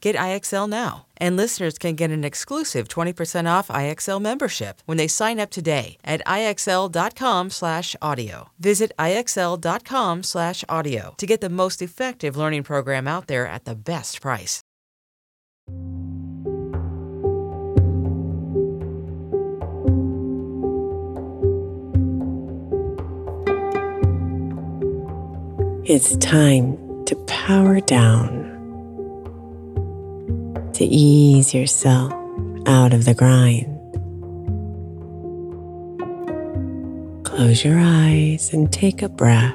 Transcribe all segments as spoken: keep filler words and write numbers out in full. Get I X L now. And listeners can get an exclusive twenty percent off I X L membership when they sign up today at IXL.com slash audio. Visit IXL.com slash audio to get the most effective learning program out there at the best price. It's time to power down, to ease yourself out of the grind. Close your eyes and take a breath.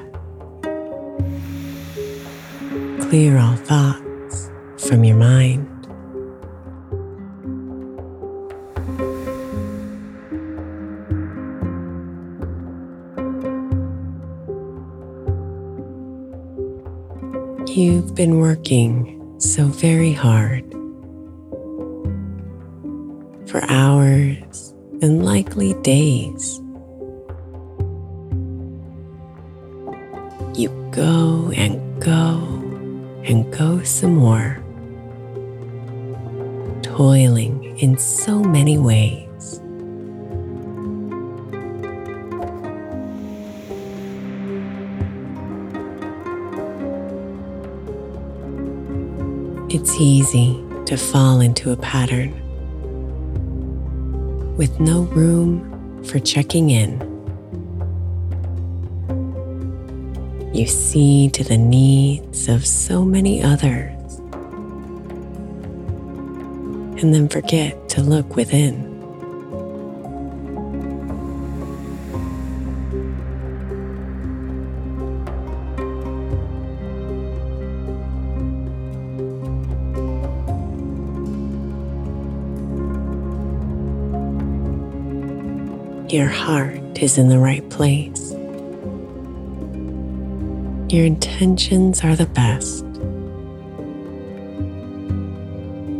Clear all thoughts from your mind. You've been working so very hard, for hours and likely days. You go and go and go some more, toiling in so many ways. It's easy to fall into a pattern with no room for checking in. You see to the needs of so many others, and then forget to look within. your heart is in the right place. Your intentions are the best.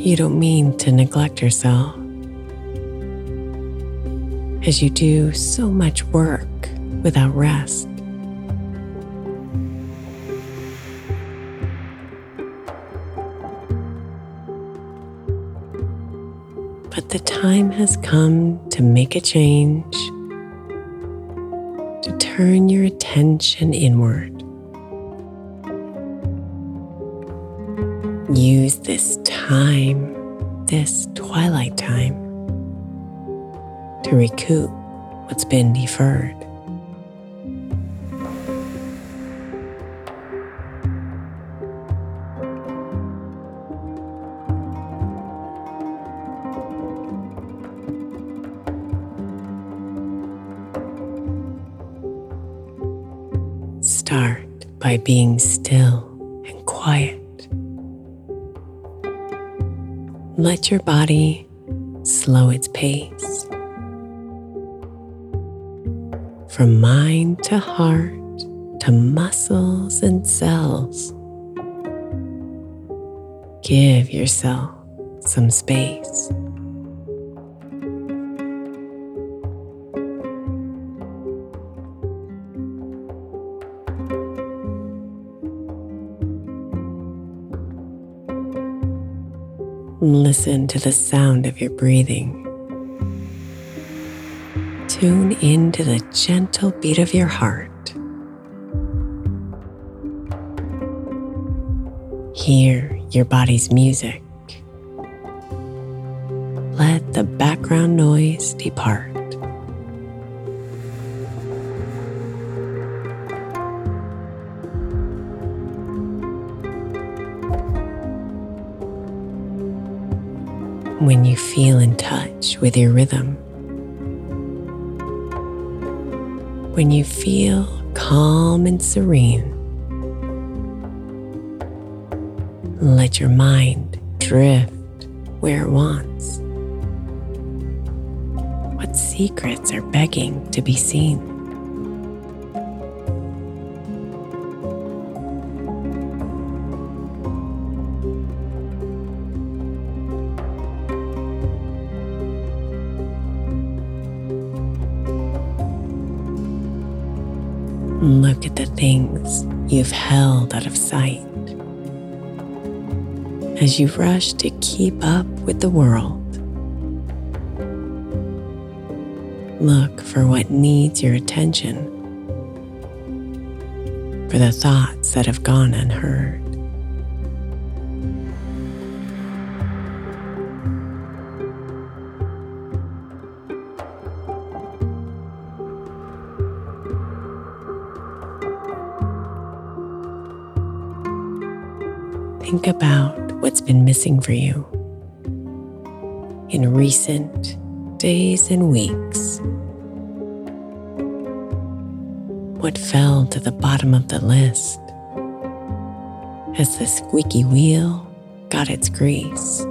You don't mean to neglect yourself, as you do so much work without rest. But the time has come to make a change, to turn your attention inward. Use this time, this twilight time, to recoup what's been deferred. Start by being still and quiet. Let your body slow its pace. From mind to heart to muscles and cells, give yourself some space. Listen to the sound of your breathing. Tune into the gentle beat of your heart. Hear your body's music. Let the background noise depart. When you feel in touch with your rhythm, when you feel calm and serene, let your mind drift where it wants. What secrets are begging to be seen? Look at the things you've held out of sight as you rush to keep up with the world. Look for what needs your attention, for the thoughts that have gone unheard. Think about what's been missing for you in recent days and weeks. What fell to the bottom of the list as the squeaky wheel got its grease?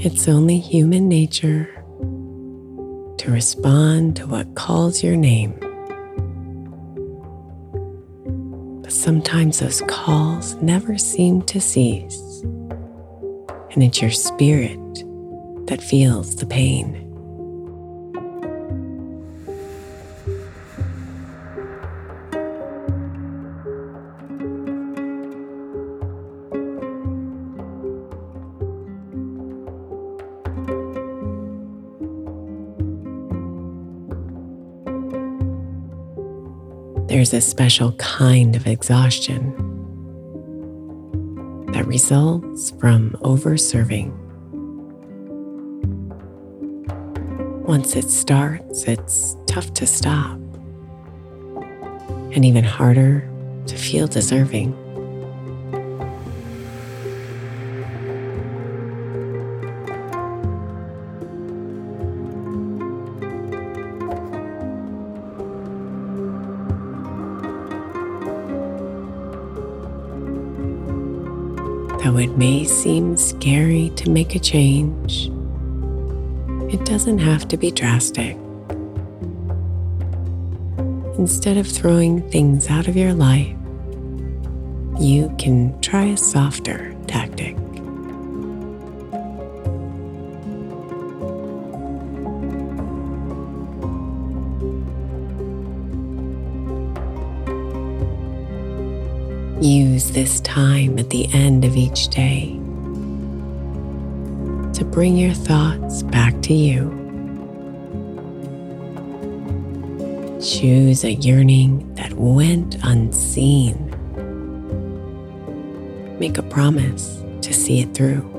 It's only human nature to respond to what calls your name. But sometimes those calls never seem to cease, and it's your spirit that feels the pain. There's a special kind of exhaustion that results from over-serving. Once it starts, it's tough to stop, and even harder to feel deserving. Though it may seem scary to make a change, it doesn't have to be drastic. Instead of throwing things out of your life, you can try a softer tactic. Use this time at the end of each day to bring your thoughts back to you. Choose a yearning that went unseen. Make a promise to see it through.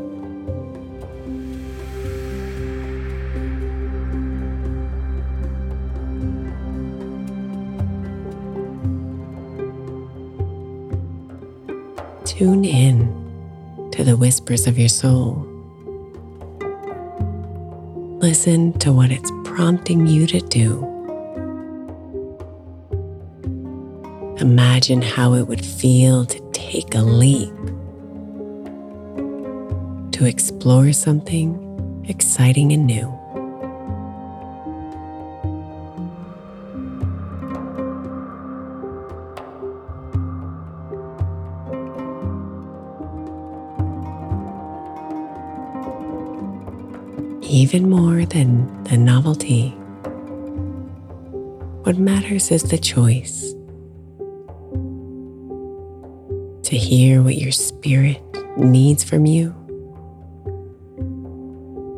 Tune in to the whispers of your soul. Listen to what it's prompting you to do. Imagine how it would feel to take a leap, to explore something exciting and new. Even more than the novelty, what matters is the choice to hear what your spirit needs from you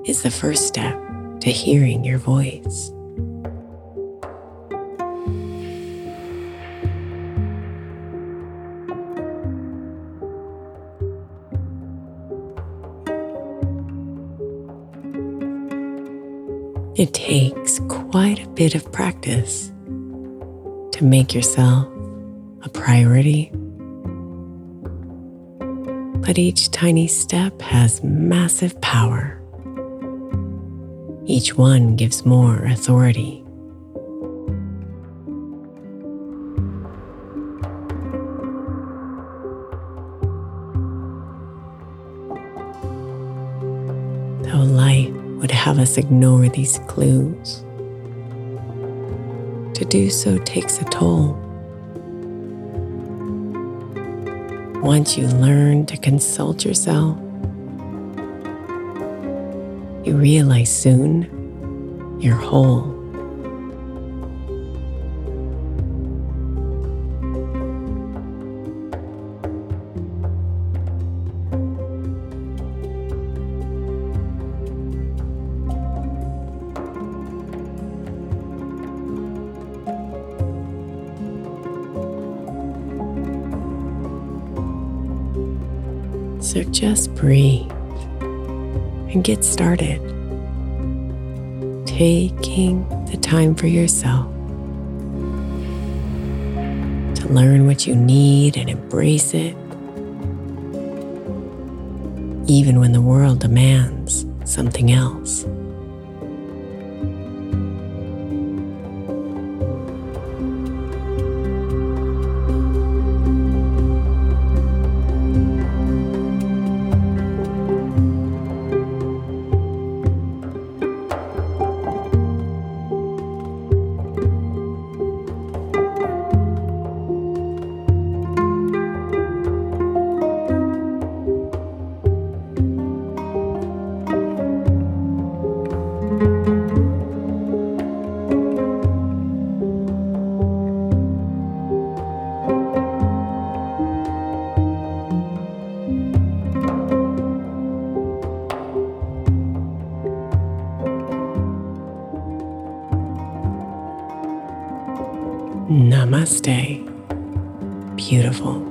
is the first step to hearing your voice. It takes quite a bit of practice to make yourself a priority, but each tiny step has massive power. Each one gives more authority. Though life would have us ignore these clues, to do so takes a toll. Once you learn to consult yourself, you realize soon you're whole. So just breathe and get started, taking the time for yourself to learn what you need and embrace it, even when the world demands something else. Namaste, beautiful.